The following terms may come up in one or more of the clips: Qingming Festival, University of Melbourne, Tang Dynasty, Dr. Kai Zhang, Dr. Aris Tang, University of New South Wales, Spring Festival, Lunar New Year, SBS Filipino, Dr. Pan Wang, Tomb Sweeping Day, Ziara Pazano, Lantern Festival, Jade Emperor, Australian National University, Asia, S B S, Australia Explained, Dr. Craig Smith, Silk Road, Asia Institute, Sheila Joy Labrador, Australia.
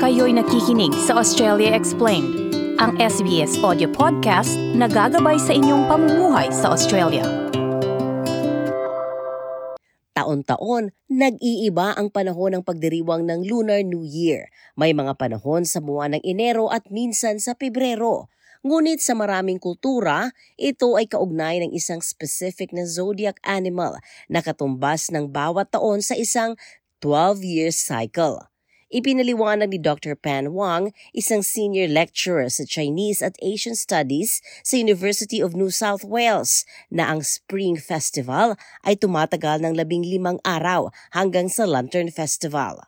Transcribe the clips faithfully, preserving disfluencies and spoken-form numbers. Kayo'y nakikinig sa Australia Explained, ang S B S audio podcast na gagabay sa inyong pamumuhay sa Australia. Taon-taon, nag-iiba ang panahon ng pagdiriwang ng Lunar New Year. May mga panahon sa buwan ng Enero at minsan sa Pebrero. Ngunit sa maraming kultura, ito ay kaugnay ng isang specific na zodiac animal na katumbas ng bawat taon sa isang twelve-year cycle. Ipinaliwanag ni Doctor Pan Wang, isang senior lecturer sa Chinese at Asian Studies sa University of New South Wales, na ang Spring Festival ay tumatagal ng labing limang araw hanggang sa Lantern Festival.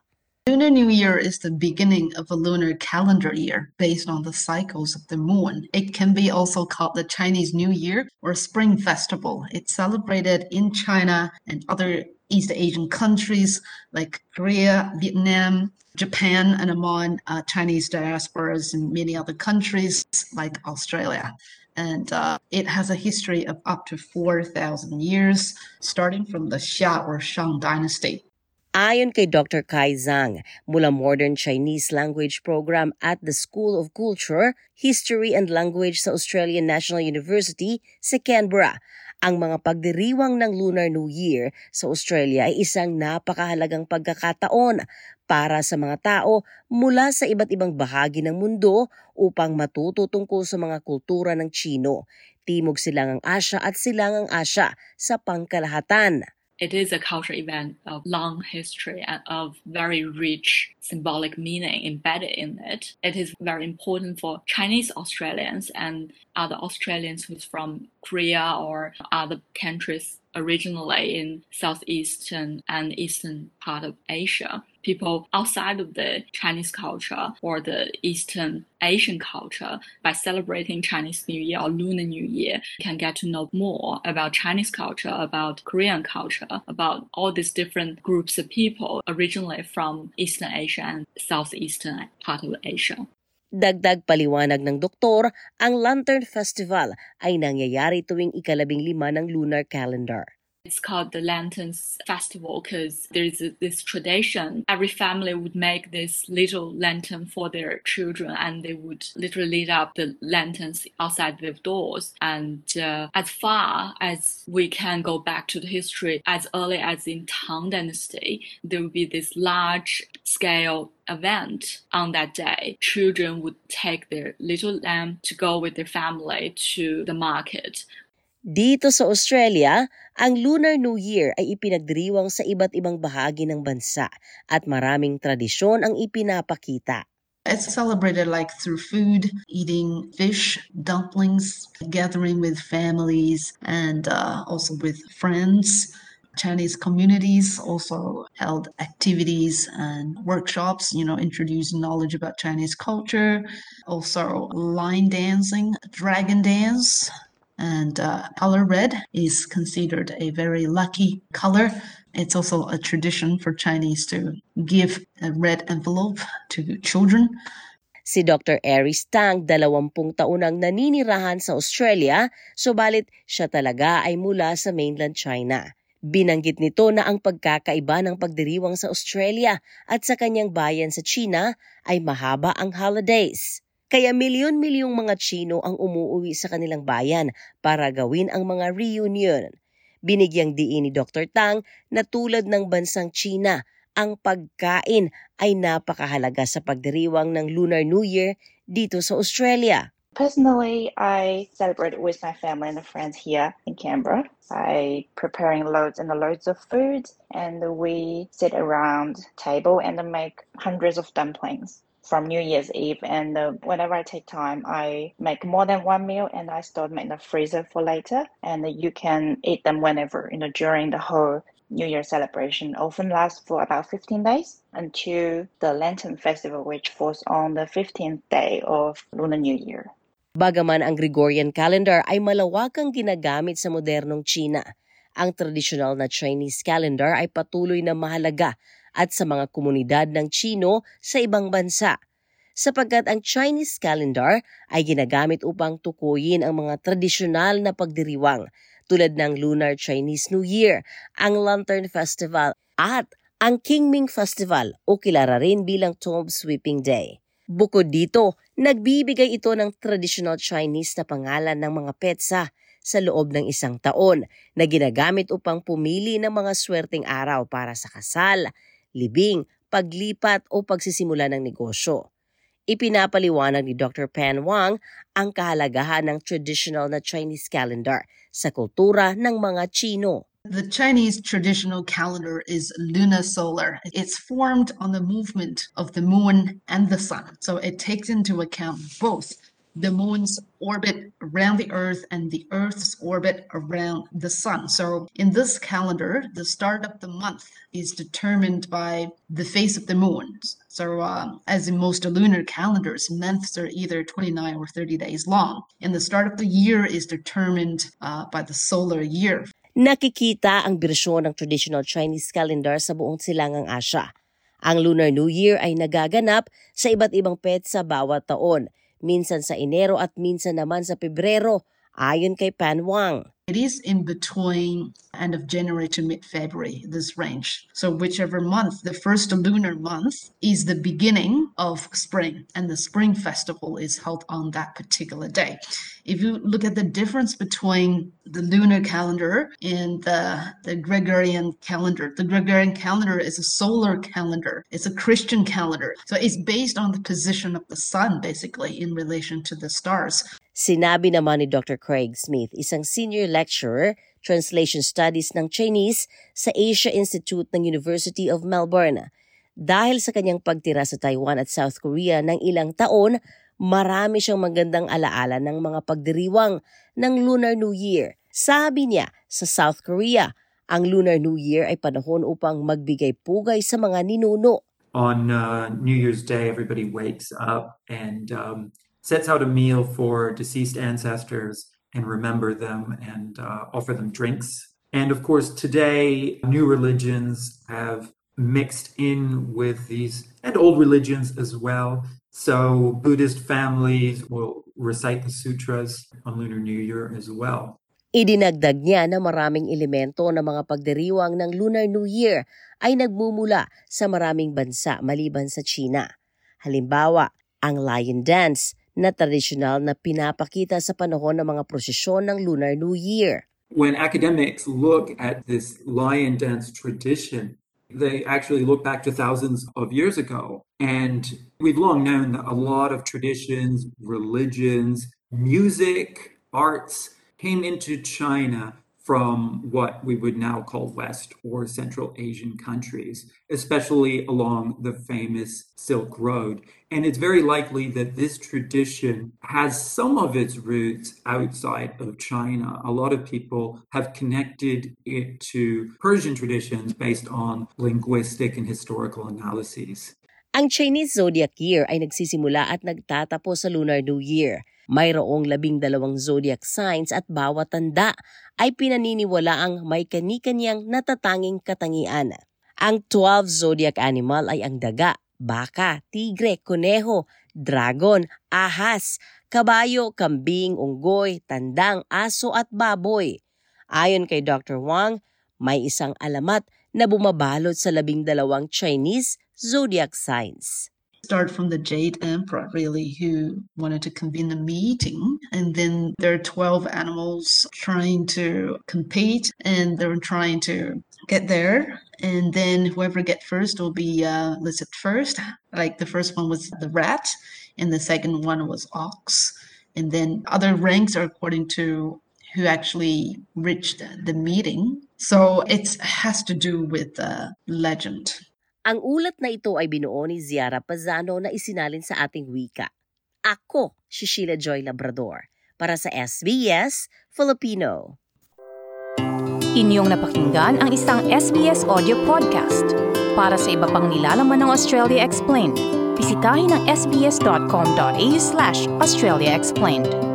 Lunar New Year is the beginning of a lunar calendar year based on the cycles of the moon. It can be also called the Chinese New Year or Spring Festival. It's celebrated in China and other East Asian countries like Korea, Vietnam, Japan, and among uh, Chinese diasporas in many other countries like Australia. And uh, it has a history of up to four thousand years, starting from the Xia or Shang Dynasty. Ayon kay Doctor Kai Zhang, mula Modern Chinese Language Program at the School of Culture, History and Language sa Australian National University sa Canberra, ang mga pagdiriwang ng Lunar New Year sa Australia ay isang napakahalagang pagkakataon para sa mga tao mula sa iba't ibang bahagi ng mundo upang matuto tungkol sa mga kultura ng Chino, Timog Silangang Asya at Silangang Asya sa pangkalahatan. It is a cultural event of long history and of very rich symbolic meaning embedded in it. It is very important for Chinese Australians and other Australians who's from Korea or other countries originally in southeastern and eastern part of Asia. People outside of the Chinese culture or the Eastern Asian culture, by celebrating Chinese New Year or Lunar New Year, can get to know more about Chinese culture, about Korean culture, about all these different groups of people originally from Eastern Asia and Southeastern part of Asia. Dagdag paliwanag ng doktor, ang Lantern Festival ay nangyayari tuwing ikalabing lima ng lunar calendar. It's called the Lantern Festival because there is this tradition. Every family would make this little lantern for their children, and they would literally light up the lanterns outside their doors. And uh, as far as we can go back to the history, as early as in Tang Dynasty, there would be this large-scale event on that day. Children would take their little lamp to go with their family to the market. Dito sa Australia, ang Lunar New Year ay ipinagdiriwang sa iba't ibang bahagi ng bansa at maraming tradisyon ang ipinapakita. It's celebrated like through food, eating fish, dumplings, gathering with families, and uh, also with friends. Chinese communities also held activities and workshops, you know, introducing knowledge about Chinese culture, also line dancing, dragon dance. And uh, color red is considered a very lucky color. It's also a tradition for Chinese to give a red envelope to children. Si Doctor Aris Tang, dalawampung taon ang naninirahan sa Australia, subalit siya talaga ay mula sa mainland China. Binanggit nito na ang pagkakaiba ng pagdiriwang sa Australia at sa kanyang bayan sa China ay mahaba ang holidays. Kaya milyon-milyong mga Chino ang umuuwi sa kanilang bayan para gawin ang mga reunion. Binigyang diin ni Doctor Tang na tulad ng bansang China, ang pagkain ay napakahalaga sa pagdiriwang ng Lunar New Year dito sa Australia. Personally, I celebrate with my family and friends here in Canberra by preparing loads and loads of food, and we sit around table and make hundreds of dumplings from New Year's Eve, and uh, whenever I take time, I make more than one meal and I store them in the freezer for later, and uh, you can eat them whenever, you know, during the whole New Year celebration often lasts for about fifteen days until the Lantern Festival, which falls on the fifteenth day of Lunar New Year. Bagaman ang Gregorian calendar ay malawak ang ginagamit sa modernong China, ang tradisyonal na Chinese calendar ay patuloy na mahalaga at sa mga komunidad ng Chino sa ibang bansa, sapagkat ang Chinese calendar ay ginagamit upang tukuyin ang mga tradisyonal na pagdiriwang tulad ng Lunar Chinese New Year, ang Lantern Festival at ang Qingming Festival o kilala rin bilang Tomb Sweeping Day. Bukod dito, nagbibigay ito ng traditional Chinese na pangalan ng mga petsa sa loob ng isang taon na ginagamit upang pumili ng mga swerteng araw para sa kasal, libing, paglipat o pagsisimula ng negosyo. Ipinapaliwanag ni Doctor Pan Wang ang kahalagahan ng traditional na Chinese calendar sa kultura ng mga Chino. The Chinese traditional calendar is lunar solar. It's formed on the movement of the moon and the sun. So it takes into account both the moon's orbit around the earth and the earth's orbit around the sun. So in this calendar, the start of the month is determined by the phase of the moon. So uh, as in most lunar calendars, months are either twenty-nine or thirty days long. And the start of the year is determined uh, by the solar year. Nakikita ang bersyon ng traditional Chinese calendar sa buong silangang Asia. Ang Lunar New Year ay nagaganap sa iba't ibang petsa bawat taon, minsan sa Enero at minsan naman sa Pebrero, ayon kay Pan Wang. It is in between end of January to mid-February, this range. So whichever month, the first lunar month is the beginning of spring, and the Spring Festival is held on that particular day. If you look at the difference between the lunar calendar and the, the Gregorian calendar, the Gregorian calendar is a solar calendar. It's a Christian calendar. So it's based on the position of the sun, basically, in relation to the stars. Sinabi naman ni Doctor Craig Smith, isang senior lecturer, translation studies ng Chinese sa Asia Institute ng University of Melbourne. Dahil sa kanyang pagtira sa Taiwan at South Korea ng ilang taon, marami siyang magandang alaala ng mga pagdiriwang ng Lunar New Year. Sabi niya, sa South Korea, ang Lunar New Year ay panahon upang magbigay pugay sa mga ninuno. On uh, New Year's Day, everybody wakes up and um sets out a meal for deceased ancestors and remember them and uh, offer them drinks. And of course, today, new religions have mixed in with these, and old religions as well. So Buddhist families will recite the sutras on Lunar New Year as well. Idinagdag niya na maraming elemento ng mga pagdiriwang ng Lunar New Year ay nagmumula sa maraming bansa maliban sa China. Halimbawa, ang Lion Dance, na tradisyonal na pinapakita sa panahon ng mga prosesyon ng Lunar New Year. When academics look at this lion dance tradition, they actually look back to thousands of years ago. And we've long known that a lot of traditions, religions, music, arts came into China from what we would now call West or Central Asian countries, especially along the famous Silk Road. And it's very likely that this tradition has some of its roots outside of China. A lot of people have connected it to Persian traditions based on linguistic and historical analyses. Ang Chinese zodiac year ay nagsisimula at nagtatapos sa Lunar New Year. Mayroong labing dalawang zodiac signs at bawat tanda ay pinaniniwalaang may kani-kaniyang natatanging katangian. Ang twelve zodiac animal ay ang daga, baka, tigre, kuneho, dragon, ahas, kabayo, kambing, unggoy, tandang, aso at baboy. Ayon kay Doctor Wang, may isang alamat na bumabalot sa labing dalawang Chinese zodiac signs. Start from the Jade Emperor, really, who wanted to convene a meeting. And then there are twelve animals trying to compete, and they're trying to get there. And then whoever gets first will be uh, listed first. Like the first one was the rat, and the second one was ox. And then other ranks are according to who actually reached the meeting. So it has to do with uh, legend. Ang ulat na ito ay binuo ni Ziara Pazano na isinalin sa ating wika. Ako si Sheila Joy Labrador para sa S B S Filipino. Inyong napakinggan ang isang S B S audio podcast. Para sa iba pang nilalaman ng Australia Explained, bisitahin ang s b s dot com dot a u slash Australia Explained.